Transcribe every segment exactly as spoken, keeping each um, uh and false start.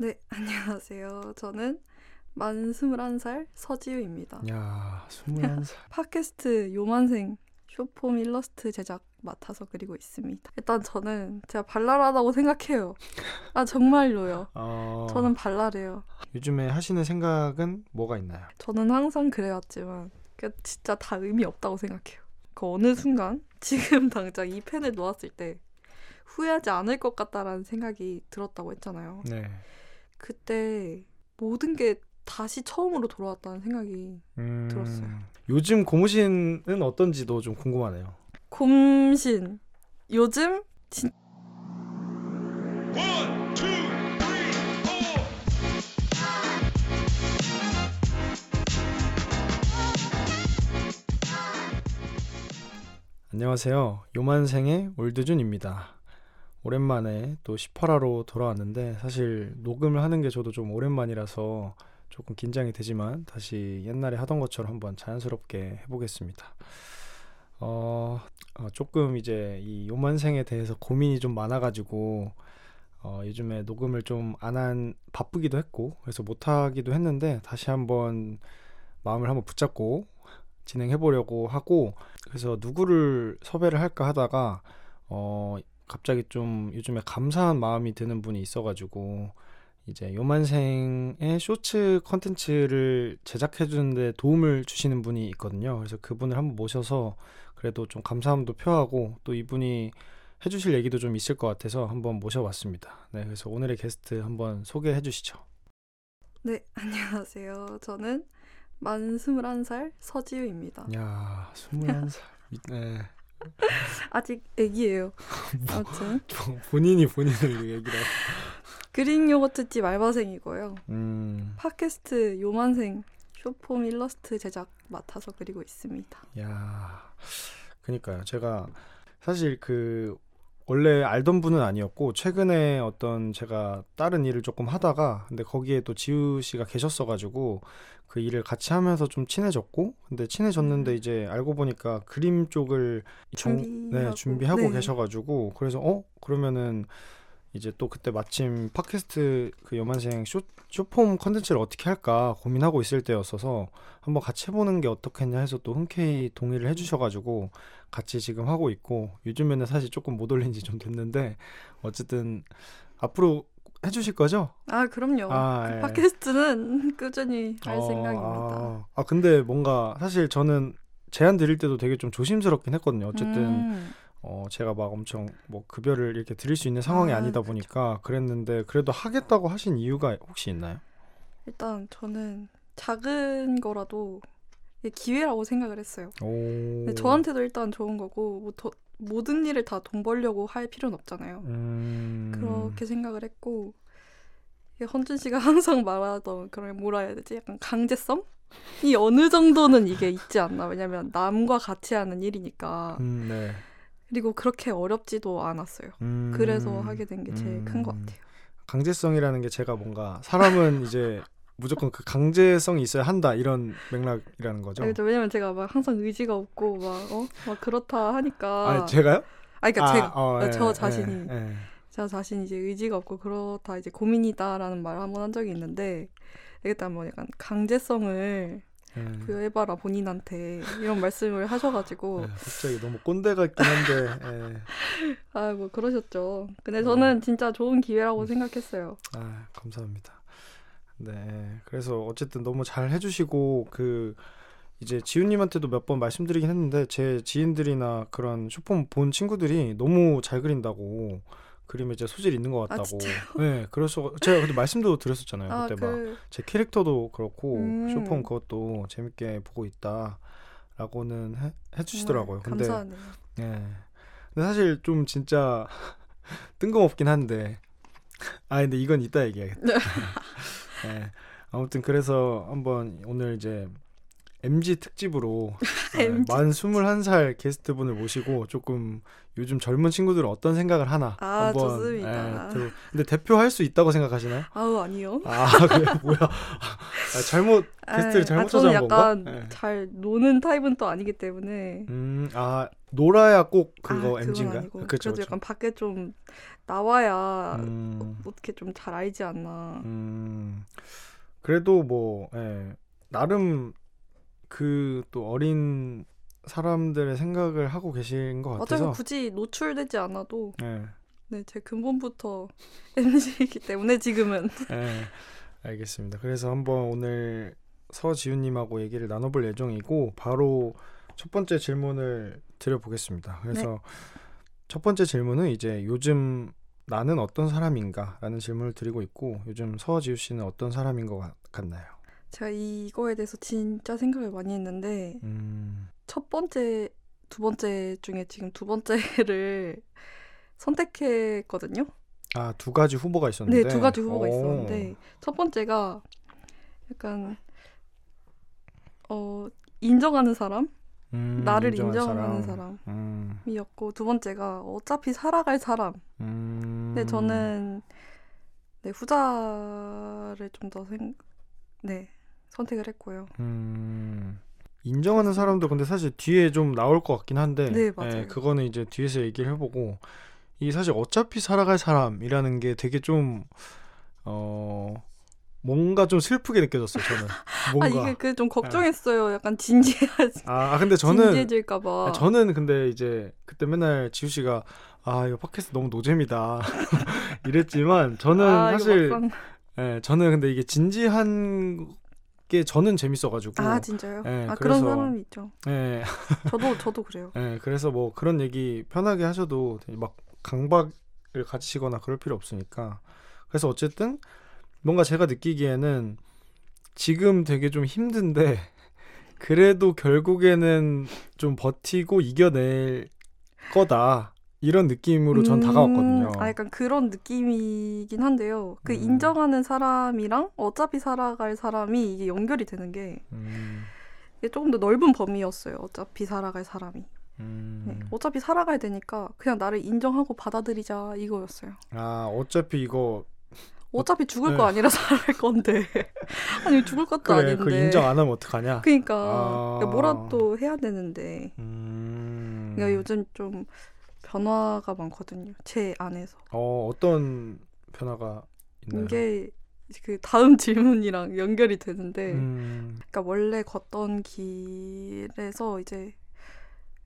네, 안녕하세요. 저는 만 스물한 살 서지우입니다. 야, 스물한 살. 팟캐스트 요만생 쇼폼 일러스트 제작 맡아서 그리고 있습니다. 일단 저는 제가 발랄하다고 생각해요. 아, 정말로요. 어... 저는 발랄해요. 요즘에 하시는 생각은 뭐가 있나요? 저는 항상 그래왔지만 진짜 다 의미 없다고 생각해요. 그 어느 순간 지금 당장 이 펜을 놓았을 때 후회하지 않을 것 같다라는 생각이 들었다고 했잖아요. 네. 그때 모든 게 다시 처음으로 돌아왔다는 생각이 음... 들었어요. 요즘 곰신은 어떤지도 좀 궁금하네요. 곰신 요즘 진... One, two, three, four. 안녕하세요. 요만생의 올드준입니다. 오랜만에 또 십팔 화로 돌아왔는데 사실 녹음을 하는 게 저도 좀 오랜만이라서 조금 긴장이 되지만 다시 옛날에 하던 것처럼 한번 자연스럽게 해보겠습니다. 어, 어, 조금 이제 이 요만생에 대해서 고민이 좀 많아가지고 어, 요즘에 녹음을 좀 안 한, 바쁘기도 했고 그래서 못하기도 했는데 다시 한번 마음을 한번 붙잡고 진행해보려고 하고, 그래서 누구를 섭외를 할까 하다가 어, 갑자기 좀 요즘에 감사한 마음이 드는 분이 있어가지고 이제 요만생의 쇼츠 컨텐츠를 제작해주는데 도움을 주시는 분이 있거든요. 그래서 그분을 한번 모셔서 그래도 좀 감사함도 표하고 또 이분이 해주실 얘기도 좀 있을 것 같아서 한번 모셔봤습니다. 네, 그래서 오늘의 게스트 한번 소개해 주시죠. 네, 안녕하세요. 저는 만 스물한 살 서지우입니다. 이야, 스물한 살. 네. 아직 애기예요. 뭐, 아무튼 본인이 본인을 얘기라고. 그린 요거트집 알바생이고요. 음. 팟캐스트 요만생 쇼폼 일러스트 제작 맡아서 그리고 있습니다. 야, 그러니까요. 제가 사실 그 원래 알던 분은 아니었고 최근에 어떤 제가 다른 일을 조금 하다가 근데 거기에 또 지우 씨가 계셨어가지고 그 일을 같이 하면서 좀 친해졌고, 근데 친해졌는데 이제 알고 보니까 그림 쪽을 정, 준비하고, 네, 준비하고 네. 계셔가지고 그래서 어? 그러면은 이제 또 그때 마침 팟캐스트 그 요만생 쇼, 쇼폼 컨텐츠를 어떻게 할까 고민하고 있을 때였어서 한번 같이 해보는 게 어떻겠냐 해서 또 흔쾌히 동의를 해주셔가지고 같이 지금 하고 있고, 요즘에는 사실 조금 못 올린 지 좀 됐는데 어쨌든 앞으로 해주실 거죠? 아, 그럼요. 아, 그 팟캐스트는 꾸준히 할 어, 생각입니다. 아, 근데 뭔가 사실 저는 제안 드릴 때도 되게 좀 조심스럽긴 했거든요. 어쨌든 음. 어, 제가 막 엄청 뭐 급여를 이렇게 드릴 수 있는 상황이 아, 아니다 보니까 그렇죠. 그랬는데 그래도 하겠다고 하신 이유가 혹시 있나요? 일단 저는 작은 거라도 기회라고 생각을 했어요. 오. 근데 저한테도 일단 좋은 거고 뭐 더, 모든 일을 다 돈 벌려고 할 필요는 없잖아요. 음. 그렇게 생각을 했고, 헌준 씨가 항상 말하던 그런 뭐라 해야 되지? 약간 강제성? 이 어느 정도는 이게 있지 않나. 왜냐면 남과 같이 하는 일이니까. 음, 네. 그리고 그렇게 어렵지도 않았어요. 음, 그래서 하게 된 게 제일 음, 큰 것 같아요. 강제성이라는 게 제가 뭔가 사람은 이제 무조건 그 강제성이 있어야 한다 이런 맥락이라는 거죠. 그렇죠. 왜냐면 제가 막 항상 의지가 없고 막, 어? 막 그렇다 하니까. 아니, 제가요? 아니, 그러니까 아, 제가 어, 예, 저 자신이 예, 예. 저 자신이 이제 의지가 없고 그렇다 이제 고민이다라는 말을 한번 한 적이 있는데, 일단 뭐 약간 강제성을 음. 부여해봐라 본인한테 이런 말씀을 하셔가지고. 네, 갑자기 너무 꼰대 같긴 한데. 아, 뭐 그러셨죠. 근데 저는 진짜 좋은 기회라고 음. 생각했어요. 아, 감사합니다. 네, 그래서 어쨌든 너무 잘 해주시고 그 이제 지훈님한테도 몇 번 말씀드리긴 했는데 제 지인들이나 그런 쇼폼 본 친구들이 너무 잘 그린다고. 그림에 이제 소질 있는 것 같다고. 아, 진짜요? 네, 그래서 제가 그때 말씀도 드렸었잖아요. 아, 그때 그... 막 제 캐릭터도 그렇고 음. 쇼폼 그것도 재밌게 보고 있다라고는 해, 해주시더라고요. 근데 감사하네요. 네, 근데 사실 좀 진짜 뜬금없긴 한데, 아 근데 이건 이따 얘기해야겠다. 네, 아무튼 그래서 한번 오늘 이제 엠지 특집으로 엠지 만 스물한 살 게스트분을 모시고 조금 요즘 젊은 친구들은 어떤 생각을 하나 아, 한번 좋습니다. 예, 근데 대표할 수 있다고 생각하시나요? 아우, 아니요. 아, 그래, 뭐야. 아, 잘못 게스트를 잘못 아, 찾아온 약간 건가? 저는 약간 잘 노는 타입은 또 아니기 때문에. 음, 아 놀아야 꼭 그거 아, 엠지인가? 그렇죠. 그래도 약간 밖에 좀 나와야 음. 어떻게 좀 잘 알지 않나. 음, 그래도 뭐 예, 나름 그 또 어린 사람들의 생각을 하고 계신 것 같아서. 어차피 굳이 노출되지 않아도. 예. 네, 제 근본부터 엠지이기 때문에 지금은. 네, 알겠습니다. 그래서 한번 오늘 서지우님하고 얘기를 나눠볼 예정이고 바로 첫 번째 질문을 드려보겠습니다. 그래서 네. 첫 번째 질문은 이제 요즘 나는 어떤 사람인가? 라는 질문을 드리고 있고 요즘 서지우 씨는 어떤 사람인 것 같나요? 제가 이거에 대해서 진짜 생각을 많이 했는데 음... 첫 번째, 두 번째 중에 지금 두 번째를 선택했거든요. 아, 두 가지 후보가 있었는데. 네, 두 가지 후보가 오. 있었는데 첫 번째가 약간 어 인정하는 사람, 음, 나를 인정하는 사람. 사람. 이었고 두 번째가 어차피 살아갈 사람. 음. 근데 저는 네, 후자를 좀 더 생 네 선택을 했고요. 음. 인정하는 사람도 근데 사실 뒤에 좀 나올 것 같긴 한데, 네, 맞아요. 예, 그거는 이제 뒤에서 얘기를 해보고. 이 사실 어차피 살아갈 사람이라는 게 되게 좀 어, 뭔가 좀 슬프게 느껴졌어요. 저는 뭔가 아, 이게 그 좀 걱정했어요. 예. 약간 진지하지. 아 근데 저는 진지해질까봐. 저는 근데 이제 그때 맨날 지우 씨가 아 이거 팟캐스트 너무 노잼이다 이랬지만 저는 아, 사실 막상... 예, 저는 근데 이게 진지한 게 저는 재밌어가지고. 아 진짜요? 예, 아 그래서, 그런 사람이 있죠. 예. 저도 저도 그래요. 예, 그래서 뭐 그런 얘기 편하게 하셔도 막 강박을 가지시거나 그럴 필요 없으니까. 그래서 어쨌든 뭔가 제가 느끼기에는 지금 되게 좀 힘든데 그래도 결국에는 좀 버티고 이겨낼 거다 이런 느낌으로 전 음, 다가왔거든요. 아, 약간 그런 느낌이긴 한데요. 그 음. 인정하는 사람이랑 어차피 살아갈 사람이 이게 연결이 되는 게 음. 이게 조금 더 넓은 범위였어요. 어차피 살아갈 사람이. 음... 네, 어차피 살아가야 되니까 그냥 나를 인정하고 받아들이자 이거였어요. 아 어차피 이거 어차피 죽을 네. 거 아니라 살아갈 건데 아니 죽을 것도 그래, 아닌데 그 인정 안 하면 어떡하냐. 그러니까, 아... 그러니까 뭐라도 해야 되는데 음... 그러니까 요즘 좀 변화가 많거든요. 제 안에서. 어, 어떤 변화가 있나요? 이게 그 다음 질문이랑 연결이 되는데 음... 그러니까 원래 걷던 길에서 이제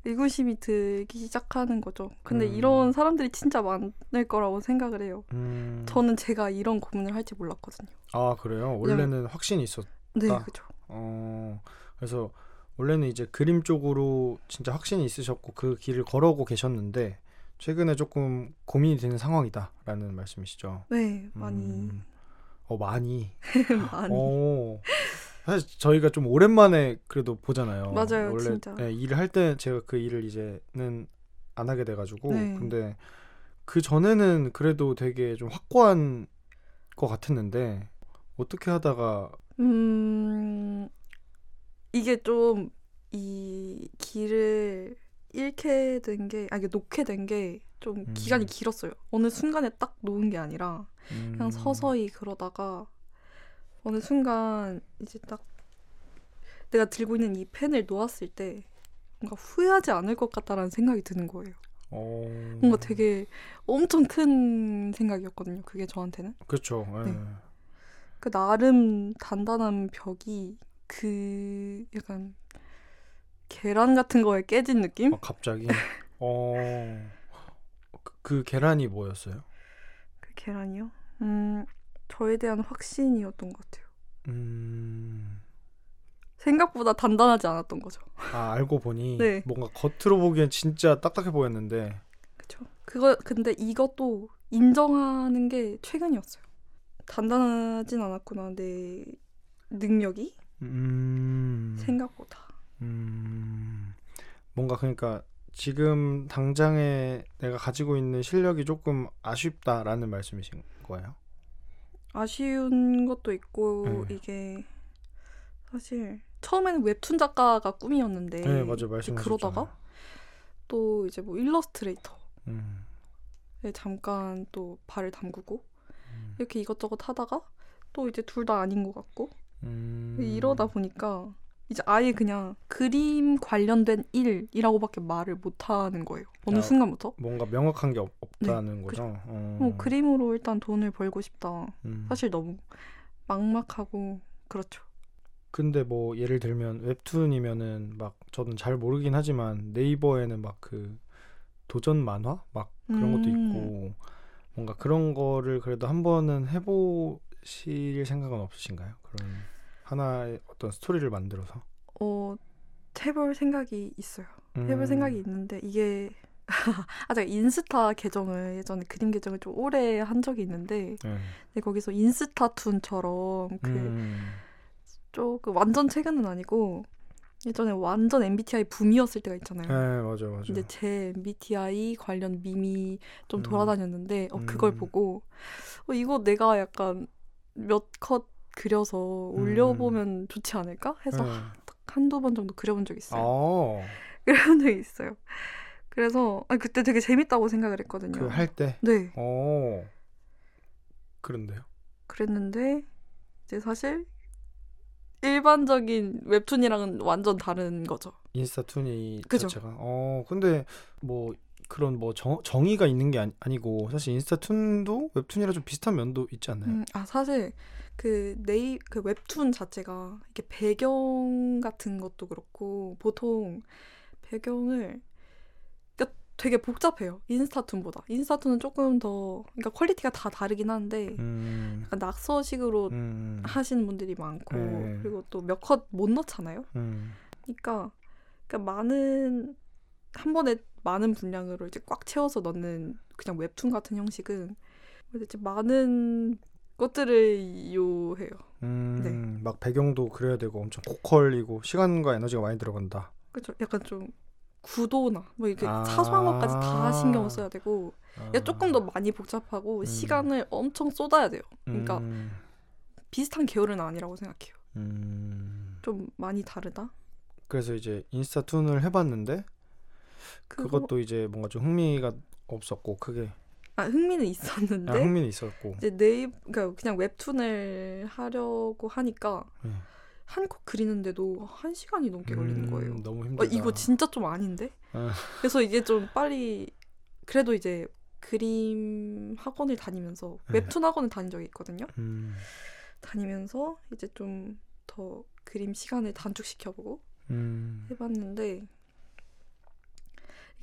의구심이 들기 시작하는 거죠. 근데 음. 이런 사람들이 진짜 많을 거라고 생각을 해요. 음. 저는 제가 이런 고민을 할지 몰랐거든요. 아 그래요? 원래는 왜냐면, 확신이 있었다? 네, 그렇죠. 어, 그래서 원래는 이제 그림 쪽으로 진짜 확신이 있으셨고 그 길을 걸어오고 계셨는데 최근에 조금 고민이 되는 상황이다라는 말씀이시죠? 네, 많이. 음. 어, 많이? 많이. 어. 사실 저희가 좀 오랜만에 그래도 보잖아요. 맞아요, 원래 진짜. 예, 일을 할 때 제가 그 일을 이제는 안 하게 돼가지고 네. 근데 그 전에는 그래도 되게 좀 확고한 것 같았는데 어떻게 하다가 음 이게 좀 이 길을 잃게 된 게 아 이게 놓게 된 게 좀 음. 기간이 길었어요. 어느 순간에 딱 놓은 게 아니라 음. 그냥 서서히 그러다가. 어느 순간 이제 딱 내가 들고 있는 이 펜을 놓았을 때 뭔가 후회하지 않을 것 같다라는 생각이 드는 거예요. 오... 뭔가 되게 엄청 큰 생각이었거든요. 그게 저한테는. 그렇죠. 네. 그 나름 단단한 벽이 그 약간 계란 같은 거에 깨진 느낌? 어, 갑자기? 어... 그, 그 계란이 뭐였어요? 그 계란이요? 음... 저에 대한 확신이었던 것 같아요. 음... 생각보다 단단하지 않았던 거죠. 아 알고 보니 네. 뭔가 겉으로 보기엔 진짜 딱딱해 보였는데. 그렇죠. 그거 근데 이것도 인정하는 게 최근이었어요. 단단하진 않았구나 내 능력이 음... 생각보다. 음... 뭔가 그러니까 지금 당장에 내가 가지고 있는 실력이 조금 아쉽다라는 말씀이신 거예요? 아쉬운 것도 있고 네. 이게 사실 처음에는 웹툰 작가가 꿈이었는데 네, 맞아요. 그러다가 또 이제 뭐 일러스트레이터에 음. 잠깐 또 발을 담그고 음. 이렇게 이것저것 하다가 또 이제 둘 다 아닌 것 같고 음... 이러다 보니까 이제 아예 그냥 그림 관련된 일이라고밖에 말을 못하는 거예요. 어느 야, 순간부터. 뭔가 명확한 게 없, 없다는 네, 거죠. 어... 뭐 그림으로 일단 돈을 벌고 싶다. 음. 사실 너무 막막하고 그렇죠. 근데 뭐 예를 들면 웹툰이면은 막 저는 잘 모르긴 하지만 네이버에는 막 그 도전 만화? 막 그런 것도 음. 있고 뭔가 그런 거를 그래도 한 번은 해보실 생각은 없으신가요? 그런 하나의 어떤 스토리를 만들어서? 어, 해볼 생각이 있어요. 해볼 음. 생각이 있는데 이게 아, 제가 인스타 계정을 예전에 그림 계정을 좀 오래 한 적이 있는데 네. 근데 거기서 인스타툰처럼 그 음. 조금 완전 최근은 아니고 예전에 완전 엠비티아이 붐이었을 때가 있잖아요. 네, 맞아, 맞아. 근데 제 엠비티아이 관련 밈이 좀 음. 돌아다녔는데 어, 그걸 음. 보고 어, 이거 내가 약간 몇 컷 그려서 올려보면 음. 좋지 않을까 해서 음. 딱 한두 번 정도 그려본 적이 있어요. 오. 그려본 적이 있어요. 그래서 아니, 그때 되게 재밌다고 생각을 했거든요. 그 할 때? 네. 오. 그런데요? 그랬는데 이제 사실 일반적인 웹툰이랑은 완전 다른 거죠. 인스타툰이 그죠? 자체가. 어, 근데 뭐 그런 뭐 정, 정의가 있는 게 아니, 아니고 사실 인스타툰도 웹툰이랑 좀 비슷한 면도 있지 않나요? 음, 아 사실 그 네이 그 웹툰 자체가 이렇게 배경 같은 것도 그렇고 보통 배경을 그러니까 되게 복잡해요. 인스타툰보다. 인스타툰은 조금 더 그러니까 퀄리티가 다 다르긴 한데 음. 약간 낙서식으로 음. 하시는 분들이 많고 네. 그리고 또 몇 컷 못 넣잖아요. 음. 그러니까, 그러니까 많은 한 번에 많은 분량으로 이제 꽉 채워서 넣는 그냥 웹툰 같은 형식은 이제 많은 것들을 요해요. 음, 네. 막 배경도 그려야 되고 엄청 고퀄이고 시간과 에너지가 많이 들어간다. 그렇죠. 약간 좀 구도나 뭐 이렇게 아~ 사소한 것까지 다 신경을 써야 되고 아~ 조금 더 많이 복잡하고 음. 시간을 엄청 쏟아야 돼요. 그러니까 음. 비슷한 계열은 아니라고 생각해요. 음. 좀 많이 다르다. 그래서 이제 인스타툰을 해봤는데 그거... 그것도 이제 뭔가 좀 흥미가 없었고 크게 아 흥미는 있었는데 아, 흥미는 있었고 이제 네이버 그러니까 그냥 웹툰을 하려고 하니까 음. 한 컷 그리는데도 한 시간이 넘게 음, 걸리는 거예요. 너무 힘들다. 어, 이거 진짜 좀 아닌데? 아. 그래서 이게 좀 빨리 그래도 이제 그림 학원을 다니면서 웹툰 학원을 다닌 적이 있거든요. 음. 다니면서 이제 좀 더 그림 시간을 단축시켜보고 음. 해봤는데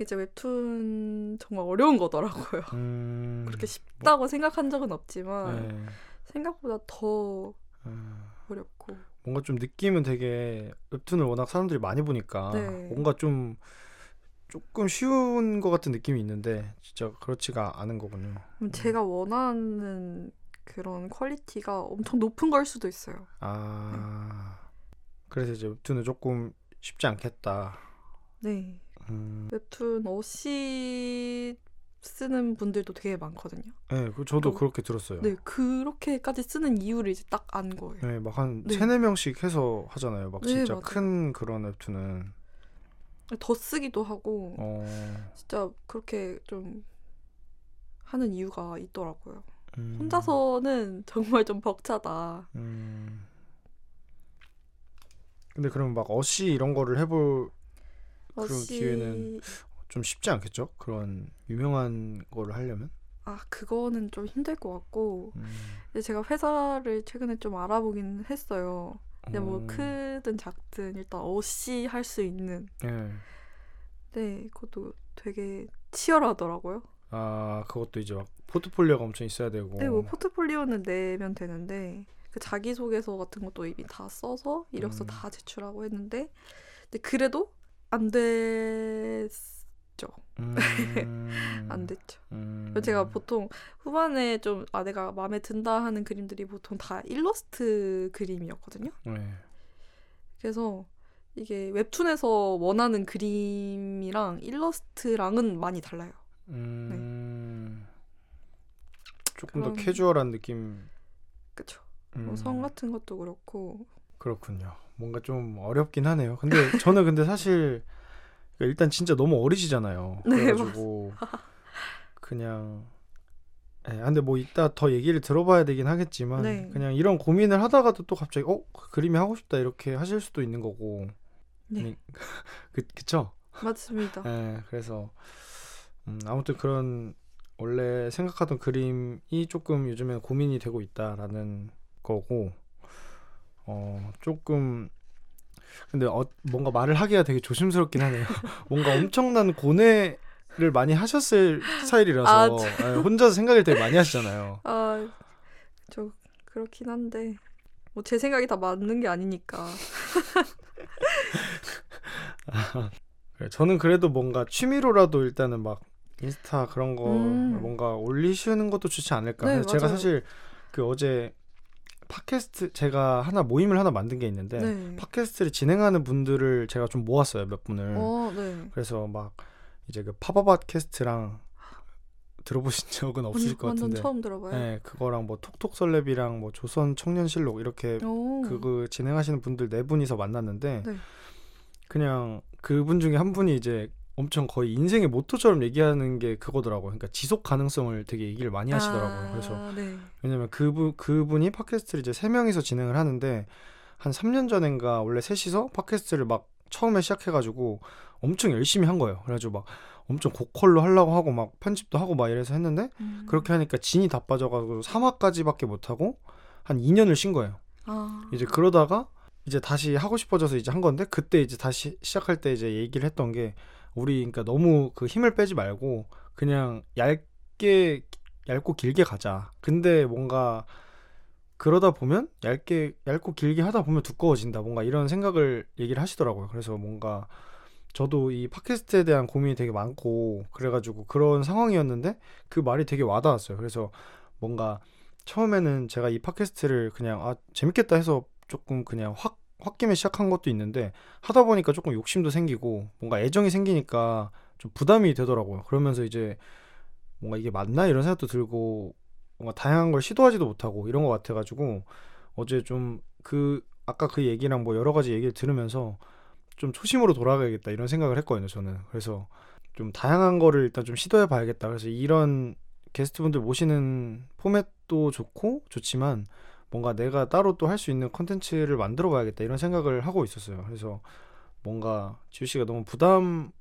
이제 웹툰 정말 어려운 거더라고요. 음. 그렇게 쉽다고 뭐. 생각한 적은 없지만 네. 생각보다 더 음. 어렵고 뭔가 좀 느낌은 되게 웹툰을 워낙 사람들이 많이 보니까 네. 뭔가 좀 조금 쉬운 것 같은 느낌이 있는데 진짜 그렇지가 않은 거군요. 제가 원하는 그런 퀄리티가 엄청 높은 걸 수도 있어요. 아 네. 그래서 이제 웹툰은 조금 쉽지 않겠다. 네. 음. 웹툰 어시 쓰는 분들도 되게 많거든요. 네, 저도 그, 그렇게 들었어요. 네, 그렇게까지 쓰는 이유를 이제 딱 안 거예요. 네, 막 한 네. 세네 명씩 해서 하잖아요. 막 네, 진짜 맞아요. 큰 그런 웹툰은 더 쓰기도 하고 어... 진짜 그렇게 좀 하는 이유가 있더라고요. 음... 혼자서는 정말 좀 벅차다. 음... 근데 그럼 막 어시 이런 거를 해볼 어시... 그런 기회는 좀 쉽지 않겠죠? 그런 유명한 거를 하려면? 아 그거는 좀 힘들 것 같고 음. 제가 회사를 최근에 좀 알아보긴 했어요. 근데 오. 뭐 크든 작든 일단 어시 할 수 있는 네. 네 그것도 되게 치열하더라고요. 아 그것도 이제 막 포트폴리오가 엄청 있어야 되고 네 뭐 포트폴리오는 내면 되는데 그 자기소개서 같은 것도 이미 다 써서 이력서 음. 다 제출하고 했는데 근데 그래도 안 됐어 음... 안 됐죠. 음... 제가 보통 후반에 좀 아 내가 마음에 든다 하는 그림들이 보통 다 일러스트 그림이었거든요. 네. 그래서 이게 웹툰에서 원하는 그림이랑 일러스트랑은 많이 달라요. 음... 네. 조금 그런... 더 캐주얼한 느낌. 그렇죠. 음... 뭐 성 같은 것도 그렇고. 그렇군요. 뭔가 좀 어렵긴 하네요. 근데 저는 근데 사실 일단 진짜 너무 어리시잖아요. 네, 그래가지고 그냥 네, 근데 뭐 이따 더 얘기를 들어봐야 되긴 하겠지만 네. 그냥 이런 고민을 하다가도 또 갑자기 어? 그 그림이 하고 싶다 이렇게 하실 수도 있는 거고 네. 그, 그쵸? 맞습니다. 네, 그래서 음, 아무튼 그런 원래 생각하던 그림이 조금 요즘에는 고민이 되고 있다라는 거고 어 조금 근데 어, 뭔가 말을 하기가 되게 조심스럽긴 하네요. 뭔가 엄청난 고뇌 를 많이 하셨을 스타일이라서 아, 저... 혼자서 생각을 되게 많이 하시잖아요. 아, 저 그렇긴 한데 뭐 제 생각이 다 맞는 게 아니니까. 아, 그래, 저는 그래도 뭔가 취미로라도 일단은 막 인스타 그런 거 음. 뭔가 올리시는 것도 좋지 않을까. 네, 제가 맞아요. 사실 그 어제 팟캐스트 제가 하나 모임을 하나 만든 게 있는데 네. 팟캐스트를 진행하는 분들을 제가 좀 모았어요 몇 분을. 어, 네. 그래서 막 이제 그 파바바 캐스트랑 들어보신 적은 없으실 것 같은데 완전 처음 들어봐요. 네, 그거랑 뭐 톡톡설랩이랑 뭐 조선 청년실록 이렇게 그거 진행하시는 분들 네 분이서 만났는데 네. 그냥 그분 중에 한 분이 이제 엄청 거의 인생의 모토처럼 얘기하는 게 그거더라고요. 그러니까 지속 가능성을 되게 얘기를 많이 하시더라고요. 아, 그래서 네. 왜냐면 그분 그분이 팟캐스트를 이제 세 명이서 진행을 하는데 한 삼 년 전인가 원래 셋이서 팟캐스트를 막 처음에 시작해가지고 엄청 열심히 한 거예요. 그래가지고 막 엄청 고퀄로 하려고 하고 막 편집도 하고 막 이래서 했는데 음. 그렇게 하니까 진이 다 빠져가지고 삼 화까지밖에 못하고 한 이 년을 쉰 거예요. 아. 이제 그러다가 이제 다시 하고 싶어져서 이제 한 건데 그때 이제 다시 시작할 때 이제 얘기를 했던 게 우리 그러니까 너무 그 힘을 빼지 말고 그냥 얇게 얇고 길게 가자. 근데 뭔가 그러다 보면 얇게 얇고 길게 하다 보면 두꺼워진다. 뭔가 이런 생각을 얘기를 하시더라고요. 그래서 뭔가 저도 이 팟캐스트에 대한 고민이 되게 많고 그래가지고 그런 상황이었는데 그 말이 되게 와닿았어요. 그래서 뭔가 처음에는 제가 이 팟캐스트를 그냥 아 재밌겠다 해서 조금 그냥 확 홧김에 시작한 것도 있는데 하다 보니까 조금 욕심도 생기고 뭔가 애정이 생기니까 좀 부담이 되더라고요. 그러면서 이제 뭔가 이게 맞나 이런 생각도 들고 뭔가 다양한 걸 시도하지도 못하고 이런 것 같아가지고 어제 좀 그 아까 그 얘기랑 뭐 여러 가지 얘기를 들으면서 좀 초심으로 돌아가야겠다 이런 생각을 했거든요 저는. 그래서 좀 다양한 거를 일단 좀 시도해 봐야겠다. 그래서 이런 게스트분들 모시는 포맷도 좋고 좋지만 뭔가 내가 따로 또 할 수 있는 컨텐츠를 만들어 봐야겠다 이런 생각을 하고 있었어요. 그래서 뭔가 지우 씨가 너무 부담을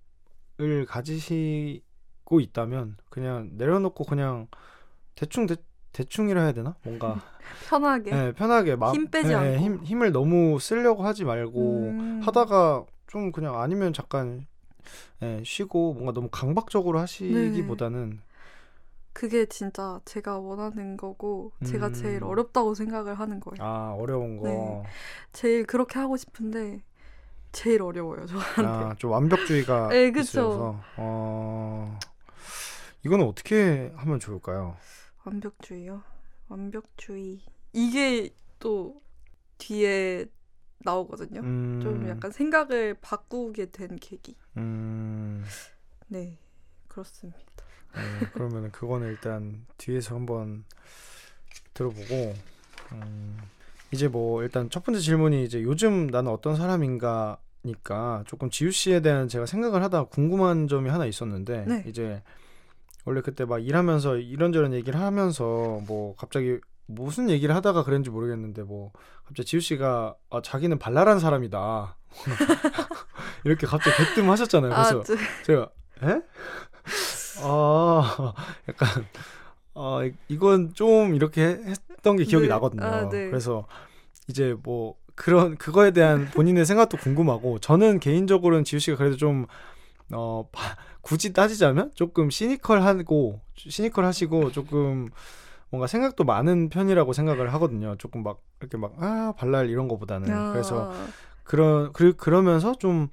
가지시고 있다면 그냥 내려놓고 그냥 대충 대, 대충이라 해야 되나? 뭔가 편하게 네, 편하게 막, 힘 빼지 네, 않고 힘, 힘을 너무 쓰려고 하지 말고 음. 하다가 좀 그냥 아니면 잠깐 네, 쉬고 뭔가 너무 강박적으로 하시기보다는 네. 그게 진짜 제가 원하는 거고 음. 제가 제일 어렵다고 생각을 하는 거예요. 아 어려운 거 네, 제일 그렇게 하고 싶은데 제일 어려워요 저한테. 아, 좀 완벽주의가 네, 있어서 어... 이거는 어떻게 하면 좋을까요? 완벽주의요? 완벽주의 이게 또 뒤에 나오거든요. 음... 좀 약간 생각을 바꾸게 된 계기. 음... 네 그렇습니다. 네, 그러면 그거는 일단 뒤에서 한번 들어보고 음, 이제 뭐 일단 첫 번째 질문이 이제 요즘 나는 어떤 사람인가니까 조금 지우 씨에 대한 제가 생각을 하다가 궁금한 점이 하나 있었는데 네. 이제 원래 그때 막 일하면서 이런저런 얘기를 하면서 뭐 갑자기 무슨 얘기를 하다가 그랬는지 모르겠는데 뭐 갑자기 지우 씨가 아, 자기는 발랄한 사람이다 이렇게 갑자기 대뜸 하셨잖아요. 그래서 아, 저... 제가 에? 아 약간 아 이건 좀 이렇게 했던 게 기억이 네. 나거든요. 아, 네. 그래서 이제 뭐 그런 그거에 대한 본인의 생각도 궁금하고 저는 개인적으로는 지우 씨가 그래도 좀 어 굳이 따지자면 조금 시니컬하고 시니컬하시고 조금 뭔가 생각도 많은 편이라고 생각을 하거든요. 조금 막 이렇게 막 아 발랄 이런 거보다는 아. 그래서 그런 그 그러면서 좀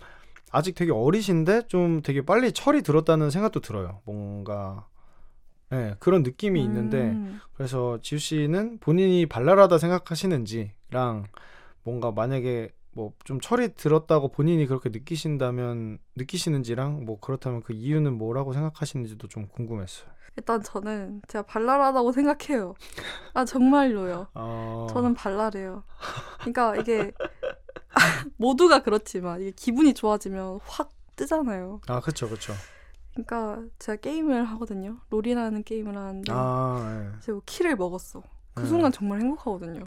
아직 되게 어리신데 좀 되게 빨리 철이 들었다는 생각도 들어요. 뭔가 네, 그런 느낌이 음. 있는데 그래서 지우 씨는 본인이 발랄하다 생각하시는지랑 뭔가 만약에 뭐 좀 철이 들었다고 본인이 그렇게 느끼신다면 느끼시는지랑 뭐 그렇다면 그 이유는 뭐라고 생각하시는지도 좀 궁금했어요. 일단 저는 제가 발랄하다고 생각해요. 아 정말로요. 어... 저는 발랄해요. 그러니까 이게 모두가 그렇지만 이게 기분이 좋아지면 확 뜨잖아요. 아 그렇죠 그렇죠. 그러니까 제가 게임을 하거든요. 롤이라는 게임을 하는데 아, 네. 제가 키를 먹었어. 그 네. 순간 정말 행복하거든요. 네.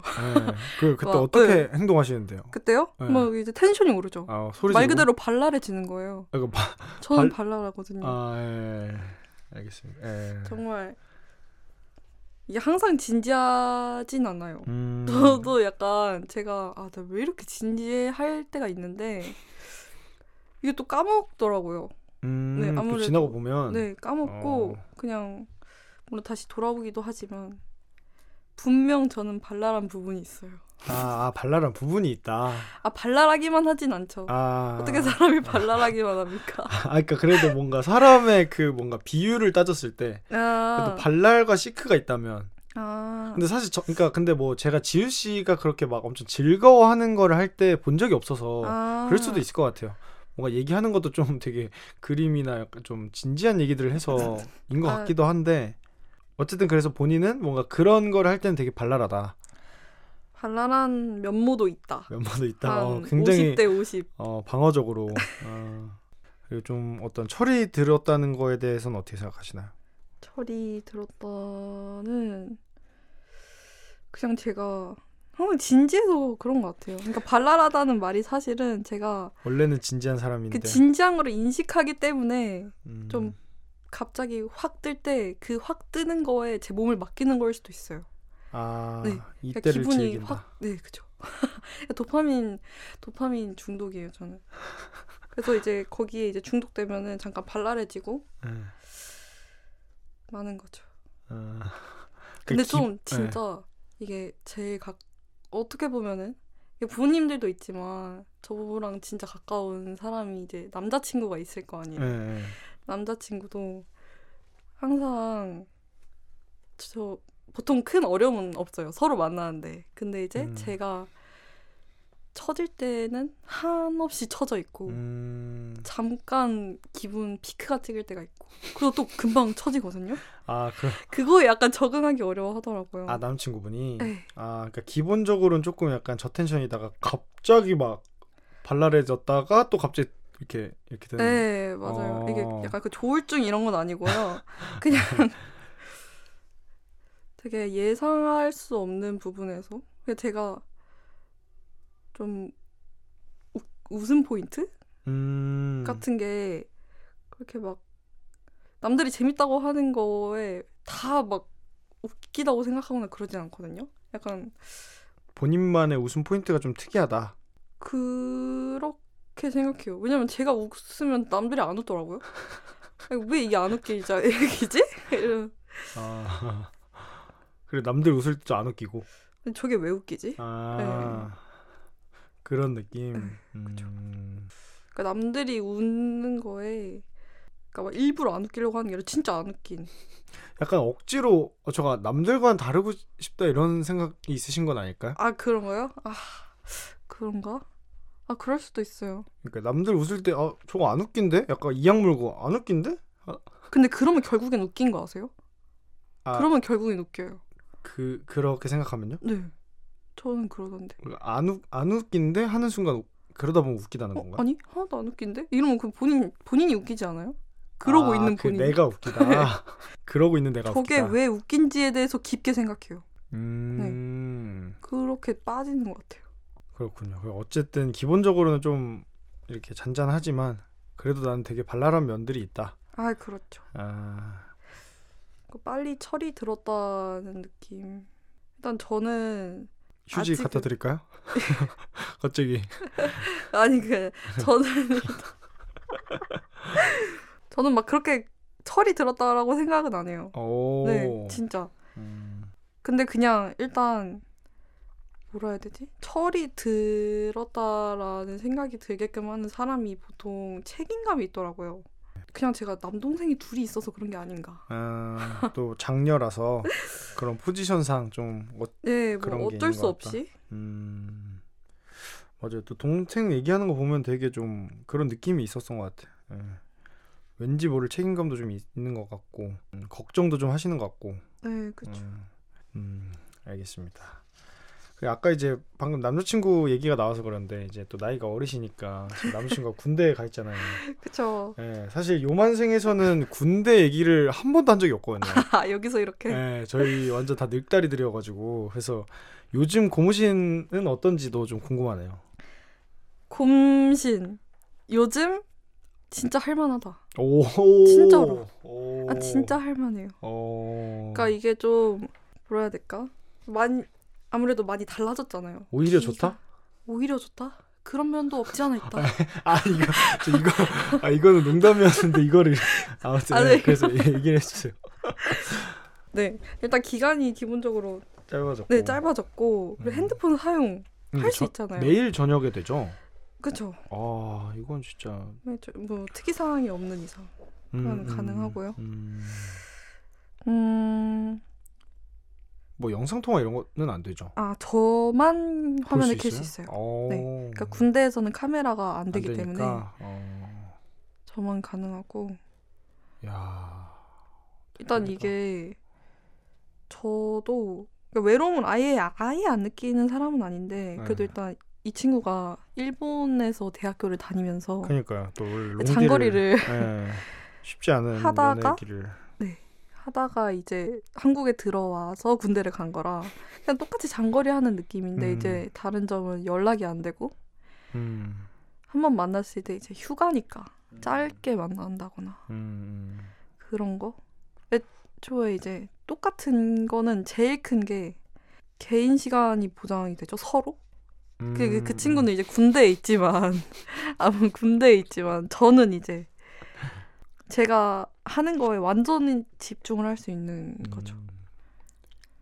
그, 그때 막, 어떻게 네. 행동하시는데요? 그때요? 네. 막 이제 텐션이 오르죠. 아, 소리 말 그대로 발랄해지는 거예요. 아, 바, 저는 발... 발랄하거든요. 아, 예. 알겠습니다. 예. 정말 이게 항상 진지하진 않아요. 음... 저도 약간 제가 아, 나 왜 이렇게 진지할 때가 있는데 이게 또 까먹더라고요. 음, 네, 아무래도 지나고 보면 네 까먹고 어. 그냥 물론 다시 돌아오기도 하지만 분명 저는 발랄한 부분이 있어요. 아, 아 발랄한 부분이 있다. 아 발랄하기만 하진 않죠. 아, 어떻게 사람이 발랄하기만 합니까? 아, 그러니까 그래도 뭔가 사람의 그 뭔가 비율을 따졌을 때 아. 발랄과 시크가 있다면. 아. 근데 사실 저, 그러니까 근데 뭐 제가 지우 씨가 그렇게 막 엄청 즐거워하는 거를 할 때 본 적이 없어서 아. 그럴 수도 있을 것 같아요. 뭔가 얘기하는 것도 좀 되게 그림이나 약간 좀 진지한 얘기들을 해서인 것 아. 같기도 한데 어쨌든 그래서 본인은 뭔가 그런 걸 할 때는 되게 발랄하다. 발랄한 면모도 있다. 면모도 있다. 어, 굉장히 오십 대 오십. 어, 방어적으로. 어. 그리고 좀 어떤 철이 들었다는 거에 대해서는 어떻게 생각하시나요? 철이 들었다는 그냥 제가 항상 진지해서 그런 것 같아요. 그러니까 발랄하다는 말이 사실은 제가 원래는 진지한 사람인데 그 진지한 거를 인식하기 때문에 음. 좀 갑자기 확 뜰 때 그 확 뜨는 거에 제 몸을 맡기는 걸 수도 있어요. 아, 네. 이때를 기분이 즐긴다. 확, 네, 그죠. 도파민 도파민 중독이에요, 저는. 그래서 이제 거기에 이제 중독되면은 잠깐 발랄해지고 음. 많은 거죠. 아, 그 근데 기... 좀 진짜 네. 이게 제 각 어떻게 보면은 부모님들도 있지만 저랑 진짜 가까운 사람이 이제 남자친구가 있을 거 아니에요. 네. 남자친구도 항상 저 보통 큰 어려움은 없어요. 서로 만나는데. 근데 이제 음. 제가 처질 때는 한없이 처져 있고 음. 잠깐 기분 피크가 찍을 때가 있고 그리고 또 금방 처지거든요. 아, 그... 그거 약간 적응하기 어려워하더라고요. 아, 남친구분이? 네. 아, 그러니까 기본적으로는 조금 약간 저텐션이다가 갑자기 막 발랄해졌다가 또 갑자기 이렇게 이렇게 되는. 네, 맞아요. 어... 이게 약간 그 조울증 이런 건 아니고요. 그냥 되게 예상할 수 없는 부분에서 제가 좀 우, 웃음 포인트 음... 같은 게 그렇게 막 남들이 재밌다고 하는 거에 다 막 웃기다고 생각하거나 그러진 않거든요. 약간 본인만의 웃음 포인트가 좀 특이하다. 그렇게 생각해요. 왜냐면 제가 웃으면 남들이 안 웃더라고요. 아니, 왜 이게 안 웃기지? 이러기지? 이런. 아, 그래 남들 웃을 때도 안 웃기고. 저게 왜 웃기지? 아. 네. 그런 느낌. 네, 음... 그러니까 남들이 웃는 거에 그러니까 막 일부러 안 웃기려고 하는 게 아니라 진짜 안 웃긴. 약간 억지로 어, 저가 남들과는 다르고 싶다 이런 생각이 있으신 건 아닐까요? 아 그런 거요? 아 그런가? 아 그럴 수도 있어요. 그러니까 남들 웃을 때 아 저거 안 웃긴데? 약간 이악 물고 안 웃긴데? 아. 근데 그러면 결국엔 웃긴 거 아세요? 아, 그러면 결국엔 웃겨요. 그 그렇게 생각하면요? 네. 저는 그러던데. 안, 웃, 안 웃긴데 하는 순간 그러다 보면 웃기다는 어, 건가? 아니 하나도 안 웃긴데? 이러면 그 본인, 본인이 웃기지 않아요? 그러고 아, 있는 그 본인이. 내가 웃기다. 그러고 있는 내가 저게 웃기다. 저게 왜 웃긴지에 대해서 깊게 생각해요. 음... 네. 그렇게 빠지는 것 같아요. 그렇군요. 어쨌든 기본적으로는 좀 이렇게 잔잔하지만 그래도 나는 되게 발랄한 면들이 있다. 아 그렇죠. 아... 빨리 철이 들었다는 느낌. 일단 저는 휴지 아직은... 갖다 드릴까요? 갑자기 아니 그 저는 저는 막 그렇게 철이 들었다라고 생각은 안 해요. 오. 네 진짜 음. 근데 그냥 일단 뭐라 해야 되지? 철이 들었다라는 생각이 들게끔 하는 사람이 보통 책임감이 있더라고요. 그냥 제가 남동생이 둘이 있어서 그런 게 아닌가. 아, 또 장녀라서 그런 포지션상 좀 어, 네, 뭐 그런 게 어쩔 수 없이. 음, 맞아요. 또 동생 얘기하는 거 보면 되게 좀 그런 느낌이 있었던 것 같아요. 예. 왠지 모를 책임감도 좀 있는 것 같고 음, 걱정도 좀 하시는 것 같고. 네, 그렇죠. 음, 음, 알겠습니다. 아까 이제 방금 남자친구 얘기가 나와서 그런데 이제 또 나이가 어리시니까 남자친구가 군대에 가 있잖아요. 그렇죠. 예, 사실 요만생에서는 군대 얘기를 한 번도 한 적이 없거든요. 아, 여기서 이렇게. 예, 저희 완전 다 늙다리들이어가지고 그래서 요즘 고무신은 어떤지도 좀 궁금하네요. 곰신 요즘 진짜 할만하다. 오. 진짜로. 오. 아 진짜 할만해요. 오. 그러니까 이게 좀 뭐라 해야 될까? 많이 아무래도 많이 달라졌잖아요. 오히려 진짜. 좋다? 오히려 좋다? 그런 면도 없지 않아 있다. 아, 아 이거 저 이거 아 이거는 농담이었는데 이거를 아무튼 아, 네. 그래서 얘기를 해주세요. 네, 일단 기간이 기본적으로 짧아졌고, 네 짧아졌고 음. 핸드폰 사용 할 수 음, 있잖아요. 매일 저녁에 되죠. 그렇죠. 아 이건 진짜 네, 저, 뭐 특이 사항이 없는 이상 그건 음, 가능하고요. 음. 음. 뭐 영상통화 이런 거는 안 되죠? 아, 저만 화면을 켤 수 있어요. 네. 그러니까 군대에서는 카메라가 안 되기 안 때문에 어... 저만 가능하고 야, 일단 이게 저도 그러니까 외로움은 아예, 아예 안 느끼는 사람은 아닌데 그래도 네. 일단 이 친구가 일본에서 대학교를 다니면서 그러니까요. 또 롱디를, 장거리를 네. 쉽지 않은 하다가 연애기를. 하다가 이제 한국에 들어와서 군대를 간 거라 그냥 똑같이 장거리 하는 느낌인데 음. 이제 다른 점은 연락이 안 되고 음. 한번 만났을 때 이제 휴가니까 짧게 만난다거나 음. 그런 거 애초에 이제 똑같은 거는 제일 큰 게 개인 시간이 보장이 되죠 서로 음. 그, 그 친구는 이제 군대에 있지만 아무 군대에 있지만 저는 이제 제가 하는 거에 완전히 집중을 할 수 있는 거죠. 음,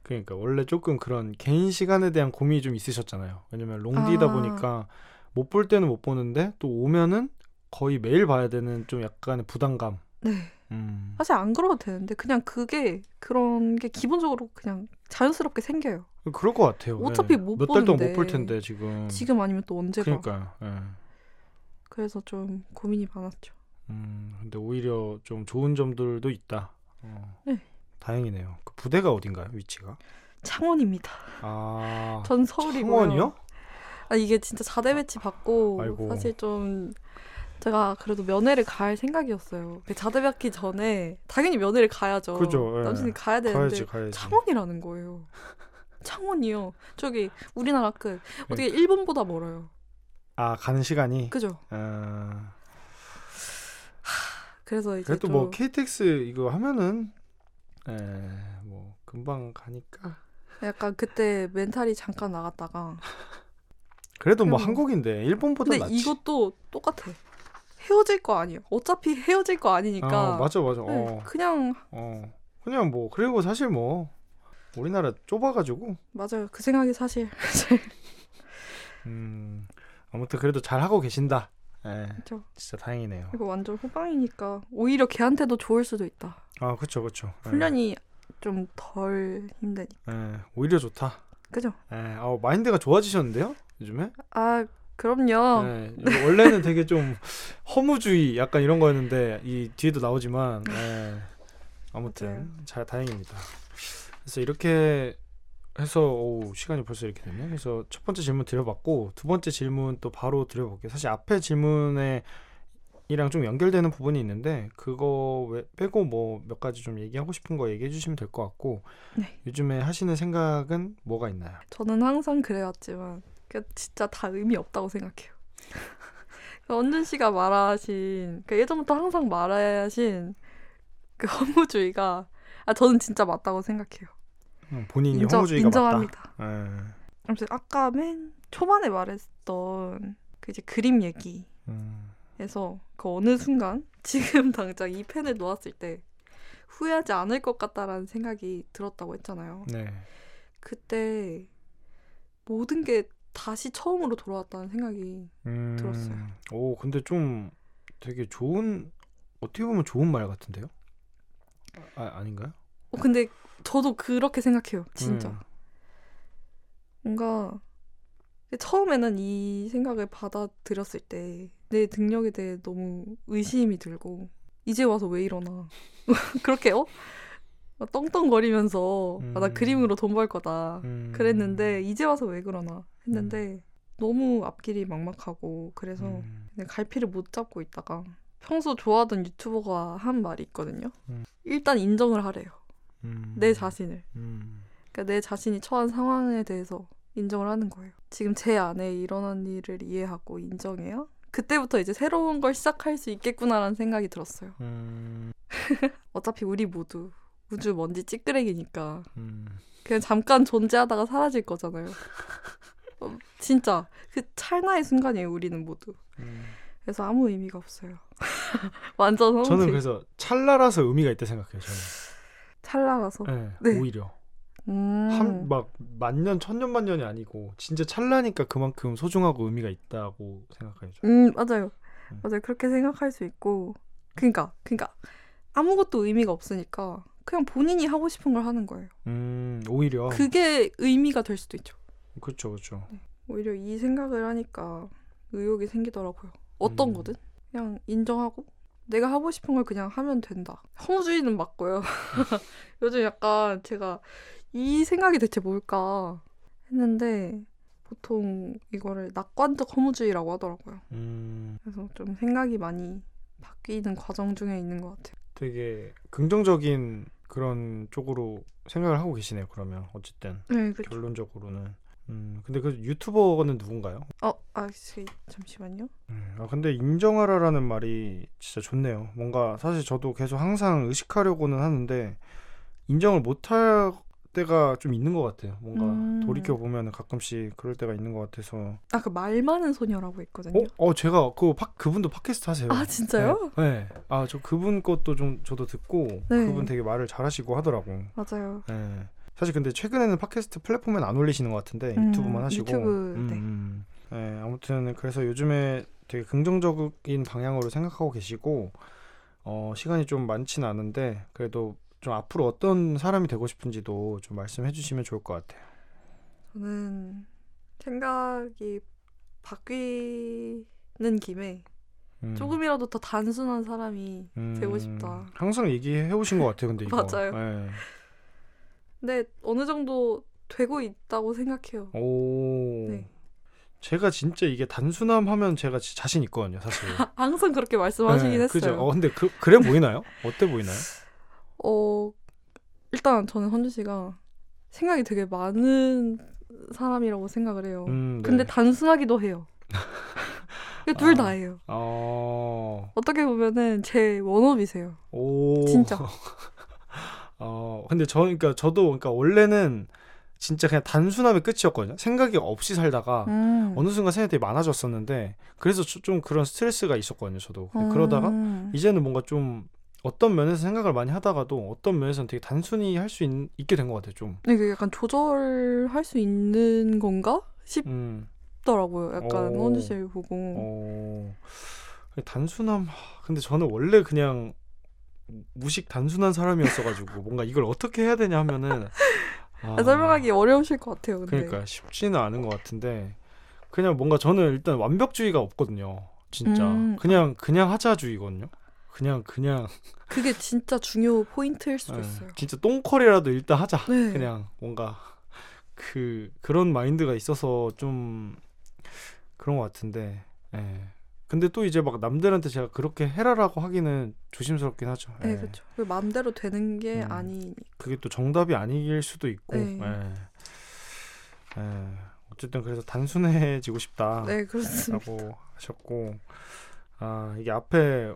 그러니까 원래 조금 그런 개인 시간에 대한 고민이 좀 있으셨잖아요. 왜냐면 롱디다 아. 보니까 못 볼 때는 못 보는데 또 오면은 거의 매일 봐야 되는 좀 약간의 부담감. 네. 음. 사실 안 그러도 되는데 그냥 그게 그런 게 기본적으로 그냥 자연스럽게 생겨요. 그럴 것 같아요. 어차피 네. 못 몇 달 동안 못 볼 텐데 지금. 지금 아니면 또 언제 봐. 그러니까요. 네. 그래서 좀 고민이 많았죠. 음, 근데 오히려 좀 좋은 점들도 있다. 어, 네. 다행이네요. 그 부대가 어딘가요? 위치가? 창원입니다. 아, 전 서울이고요. 창원이요? 아, 이게 진짜 자대 배치 받고 아이고. 사실 좀 제가 그래도 면회를 갈 생각이었어요. 자대 받기 전에 당연히 면회를 가야죠. 그죠. 예. 남친이 가야 되는데 가야지, 가야지. 창원이라는 거예요. 창원이요. 저기 우리나라 끝. 어떻게 네. 일본보다 멀어요. 아, 가는 시간이? 그죠. 아... 그래서 이제 그래도 뭐 케이티엑스 이거 하면은 에 뭐 금방 가니까 약간 그때 멘탈이 잠깐 나갔다가 그래도 뭐 한국인데 일본보다 낫지. 근데 이것도 똑같아. 헤어질 거 아니에요. 어차피 헤어질 거 아니니까. 아, 맞아 맞아. 네, 어. 그냥 어 그냥 뭐 그리고 사실 뭐 우리나라 좁아가지고. 맞아요. 그 생각이 사실. 음 아무튼 그래도 잘 하고 계신다. 네, 그쵸. 진짜 다행이네요. 이거 완전 후방이니까 오히려 걔한테도 좋을 수도 있다. 아, 그렇죠, 그렇죠. 훈련이 좀 덜 힘드니까. 네, 오히려 좋다. 그죠? 네, 아, 마인드가 좋아지셨는데요, 요즘에? 아, 그럼요. 네, 원래는 되게 좀 허무주의 약간 이런 거였는데 이 뒤에도 나오지만 네, 아무튼 맞아요. 잘 다행입니다. 그래서 이렇게 해서 오, 시간이 벌써 이렇게 됐네. 그래서 첫 번째 질문 드려봤고 두 번째 질문 또 바로 드려볼게요. 사실 앞에 질문에 이랑 좀 연결되는 부분이 있는데 그거 외, 빼고 뭐 몇 가지 좀 얘기하고 싶은 거 얘기해 주시면 될 것 같고 네. 요즘에 하시는 생각은 뭐가 있나요? 저는 항상 그래왔지만 진짜 다 의미 없다고 생각해요. 언준 씨가 말하신 예전부터 항상 말하신 그 허무주의가 아, 저는 진짜 맞다고 생각해요. 본인이 인정, 허무주의가 인정합니다. 맞다. 아무튼 아까 맨 초반에 말했던 그 이제 그림 얘기에서 음. 그 어느 순간 지금 당장 이 펜을 놓았을 때 후회하지 않을 것 같다라는 생각이 들었다고 했잖아요. 네. 그때 모든 게 다시 처음으로 돌아왔다는 생각이 음. 들었어요. 오, 근데 좀 되게 좋은 어떻게 보면 좋은 말 같은데요? 아, 아닌가요? 어, 근데 저도 그렇게 생각해요. 진짜. 음. 뭔가 처음에는 이 생각을 받아들였을 때 내 능력에 대해 너무 의심이 들고 이제 와서 왜 이러나. 그렇게 어? 막 떵떵거리면서 음. 아, 나 그림으로 돈 벌 거다 음. 그랬는데 이제 와서 왜 그러나 했는데 음. 너무 앞길이 막막하고 그래서 음. 갈피를 못 잡고 있다가 평소 좋아하던 유튜버가 한 말이 있거든요. 음. 일단 인정을 하래요. 음. 내 자신을. 음. 그러니까 내 자신이 처한 상황에 대해서 인정을 하는 거예요. 지금 제 안에 일어난 일을 이해하고 인정해야 그때부터 이제 새로운 걸 시작할 수 있겠구나라는 생각이 들었어요. 음. 어차피 우리 모두 우주 먼지 찌끄레기니까 음. 그냥 잠깐 존재하다가 사라질 거잖아요. 어, 진짜 그 찰나의 순간이에요. 우리는 모두. 음. 그래서 아무 의미가 없어요. 완전 성질. 저는 그래서 찰나라서 의미가 있다 생각해요. 저는. 찰나라서? 네, 네. 오히려. 음. 한, 막 만년 천년 만년이 아니고 진짜 찰나니까 그만큼 소중하고 의미가 있다고 생각해요. 음, 맞아요. 음. 맞아요. 그렇게 생각할 수 있고 그러니까 그러니까 아무것도 의미가 없으니까 그냥 본인이 하고 싶은 걸 하는 거예요. 음, 오히려. 그게 의미가 될 수도 있죠. 그렇죠. 그렇죠. 네. 오히려 이 생각을 하니까 의욕이 생기더라고요. 어떤 음. 거든 그냥 인정하고 내가 하고 싶은 걸 그냥 하면 된다. 허무주의는 맞고요. 요즘 약간 제가 이 생각이 대체 뭘까 했는데 보통 이거를 낙관적 허무주의라고 하더라고요. 음. 그래서 좀 생각이 많이 바뀌는 과정 중에 있는 것 같아요. 되게 긍정적인 그런 쪽으로 생각을 하고 계시네요. 그러면 어쨌든 네, 그렇죠. 결론적으로는. 음, 근데 그 유튜버는 누군가요? 어, 아, 잠시만요. 음, 아, 근데 인정하라라는 말이 진짜 좋네요. 뭔가 사실 저도 계속 항상 의식하려고는 하는데 인정을 못할 때가 좀 있는 것 같아요. 뭔가 음. 돌이켜보면 가끔씩 그럴 때가 있는 것 같아서. 아, 그 말 많은 소녀라고 있거든요. 어, 어 제가 그 파, 그분도 팟캐스트 하세요. 아, 진짜요? 네. 네. 아, 저 그분 것도 좀 저도 듣고 네. 그분 되게 말을 잘하시고 하더라고. 맞아요. 네. 사실 근데 최근에는 팟캐스트 플랫폼엔 안 올리시는 것 같은데 음, 유튜브만 하시고 유튜브, 음, 네. 네, 아무튼 그래서 요즘에 되게 긍정적인 방향으로 생각하고 계시고 어, 시간이 좀 많지는 않은데 그래도 좀 앞으로 어떤 사람이 되고 싶은지도 좀 말씀해 주시면 좋을 것 같아요. 저는 생각이 바뀌는 김에 음. 조금이라도 더 단순한 사람이 음, 되고 싶다. 항상 얘기해 오신 것 같아요. 근데 이거. 맞아요. 네. 네, 어느 정도 되고 있다고 생각해요. 오. 네. 제가 진짜 이게 단순함 하면 제가 자신 있거든요, 사실. 항상 그렇게 말씀하시긴 네, 했어요. 그죠. 어, 근데 그, 그래 보이나요? 어때 보이나요? 어, 일단 저는 헌주 씨가 생각이 되게 많은 사람이라고 생각을 해요. 음, 네. 근데 단순하기도 해요. 둘 아, 다예요. 어. 어떻게 보면은 제 원업이세요. 오. 진짜. 어 근데 저 그러니까 저도 그러니까 원래는 진짜 그냥 단순함의 끝이었거든요. 생각이 없이 살다가 음. 어느 순간 생각이 되게 많아졌었는데 그래서 좀 그런 스트레스가 있었거든요. 저도 음. 그러다가 이제는 뭔가 좀 어떤 면에서 생각을 많이 하다가도 어떤 면에서는 되게 단순히 할 수 있게 된 것 같아요. 좀 이게 약간 조절할 수 있는 건가 싶더라고요. 약간 원주 씨 보고 오. 단순함 근데 저는 원래 그냥 무식 단순한 사람이었어가지고 뭔가 이걸 어떻게 해야 되냐 하면은 아, 설명하기 어려우실 것 같아요. 근데. 그러니까 쉽지는 않은 것 같은데 그냥 뭔가 저는 일단 완벽주의가 없거든요. 진짜 음. 그냥 그냥 하자주의거든요. 그냥 그냥 그게 진짜 중요 포인트일 수도 네, 있어요. 진짜 똥커리라도 일단 하자. 네. 그냥 뭔가 그 그런 마인드가 있어서 좀 그런 것 같은데. 네. 근데 또 이제 막 남들한테 제가 그렇게 해라라고 하기는 조심스럽긴 하죠. 네, 예. 그렇죠. 마음대로 되는 게 음, 아니니까. 그게 또 정답이 아닐 수도 있고. 네. 예. 예. 어쨌든 그래서 단순해지고 싶다. 네, 그렇습니다. 라고 하셨고. 아, 이게 앞에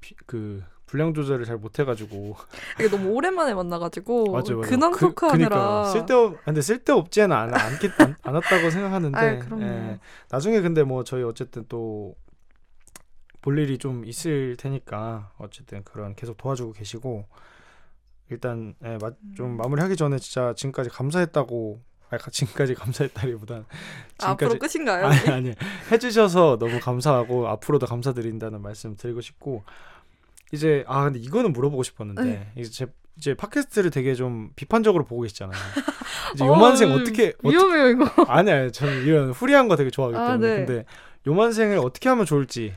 피, 그 분량 조절을 잘 못해가지고. 이게 너무 오랜만에 만나가지고. 맞아요, 맞아요. 근황 토크 그, 하느라. 쓸데없, 근데 쓸데없지는 않, 않겠, 안, 않았다고 생각하는데. 아유, 그럼요. 예. 나중에 근데 뭐 저희 어쨌든 또 볼 일이 좀 있을 테니까 어쨌든 그런 계속 도와주고 계시고 일단 예, 마, 좀 마무리하기 전에 진짜 지금까지 감사했다고 아니, 지금까지 감사했다기보단 지금까지, 앞으로 끝인가요? 아니 아니 해주셔서 너무 감사하고 앞으로도 감사드린다는 말씀 드리고 싶고 이제 아 근데 이거는 물어보고 싶었는데 이제 제, 이제 팟캐스트를 되게 좀 비판적으로 보고 계시잖아요. 이제 요만생 어, 어떻게 위험해요 이거? 아니 아니 저는 이런 후리한 거 되게 좋아하기 아, 때문에 네. 근데 요만생을 어떻게 하면 좋을지.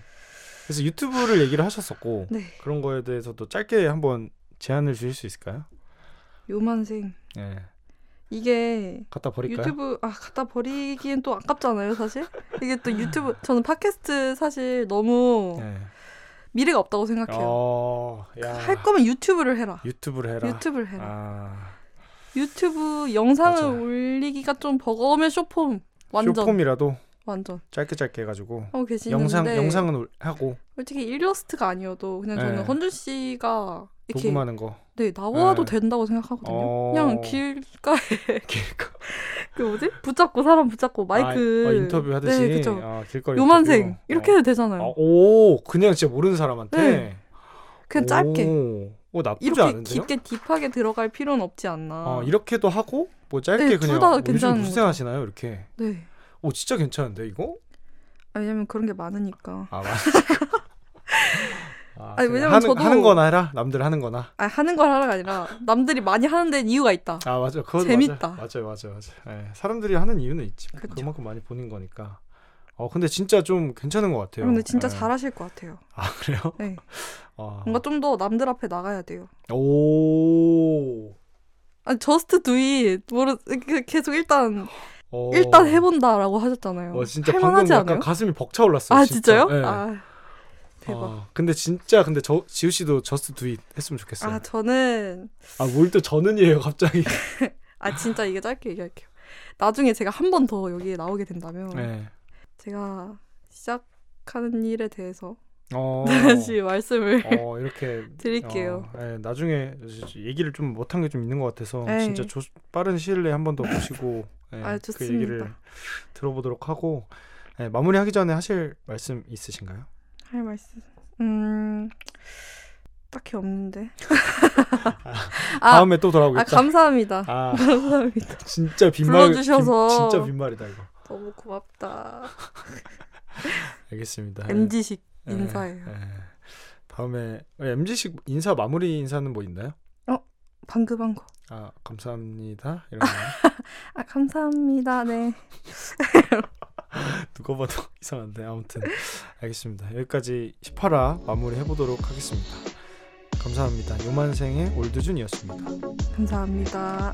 그래서 유튜브를 얘기를 하셨었고 네. 그런 거에 대해서도 짧게 한번 제안을 주실 수 있을까요? 요만생. 예. 이게 갖다 버릴까요? 유튜브 아 갖다 버리기엔 또 아깝잖아요, 사실. 이게 또 유튜브 저는 팟캐스트 사실 너무 예. 미래가 없다고 생각해요. 어, 할 거면 유튜브를 해라. 유튜브를 해라. 유튜브를 해라. 아. 유튜브 영상을 맞아. 올리기가 좀 버거우면 쇼폼 완전. 쇼폼이라도. 완전. 짧게 짧게 해가지고. 하고 계시는데. 영상 영상은 하고. 솔직히 일러스트가 아니어도 그냥 예. 저는 헌준 씨가. 녹음하는 거. 네, 나와도 네. 된다고 생각하거든요. 어... 그냥 길가에 길가 그 뭐지? 붙잡고 사람 붙잡고 마이크 아, 어, 인터뷰 하듯이. 네, 그렇죠. 아, 길거리 요만생 인터뷰. 이렇게 해도 되잖아요. 아, 오, 그냥 진짜 모르는 사람한테. 네. 그냥 오. 짧게. 오, 나쁘지 이렇게 않은데요? 깊게 딥하게 들어갈 필요는 없지 않나. 아, 이렇게도 하고 뭐 짧게 네, 그냥. 오, 요즘 무생하시나요 이렇게? 네. 오, 진짜 괜찮은데 이거? 아, 왜냐면 그런 게 많으니까. 아, 많으니까. 아, 아니, 왜냐면 하는, 저도 하는 거나 해라. 남들 하는 거나. 아, 하는 걸 하라가 아니라 남들이 많이 하는 데는 이유가 있다. 아, 맞아. 그건 재밌다. 맞아. 맞아요. 맞아요. 맞아요. 예, 사람들이 하는 이유는 있지. 그쵸. 그만큼 많이 보는 거니까. 어, 근데 진짜 좀 괜찮은 것 같아요. 근데 진짜 예. 잘하실 것 같아요. 아, 그래요? 네. 아. 뭔가 좀 더 남들 앞에 나가야 돼요. 오. 아니, just do it. 모르 계속 일단 오. 일단 해본다라고 하셨잖아요. 어, 진짜 방금 약간 않아요? 가슴이 벅차올랐어요. 아, 진짜. 진짜요? 예. 아. 대박. 아, 근데 진짜 근데 저 지우 씨도 저스트 두잇 했으면 좋겠어요. 아, 저는 아, 뭘 또 저는이에요, 갑자기. 아, 진짜 이게 짧게 얘기할게요. 나중에 제가 한 번 더 여기에 나오게 된다면 네. 제가 시작하는 일에 대해서 어... 다시 말씀을 어, 이렇게 드릴게요. 어, 네, 나중에 얘기를 좀 못한 게 좀 있는 것 같아서 에이. 진짜 조, 빠른 시일 내에 한 번 더 보시고 네, 아, 좋습니다. 그 얘기를 들어보도록 하고 네, 마무리하기 전에 하실 말씀 있으신가요? 할 말씀 음 딱히 없는데 아, 다음에 또 돌아오겠다. 아, 감사합니다. 아, 감사합니다. 진짜 빈말 불러주셔서 빈, 진짜 빈말이다 이거. 너무 고맙다. 알겠습니다. 엠지식 인사예요. 에, 에. 다음에 엠지식 인사 마무리 인사는 뭐 있나요? 어 방금 한 거. 아 감사합니다. 이런 거. 아 감사합니다. 네. 누가 봐도 이상한데 아무튼 알겠습니다. 여기까지 십팔 화 마무리해보도록 하겠습니다. 감사합니다. 요만생의 올드준이었습니다. 감사합니다.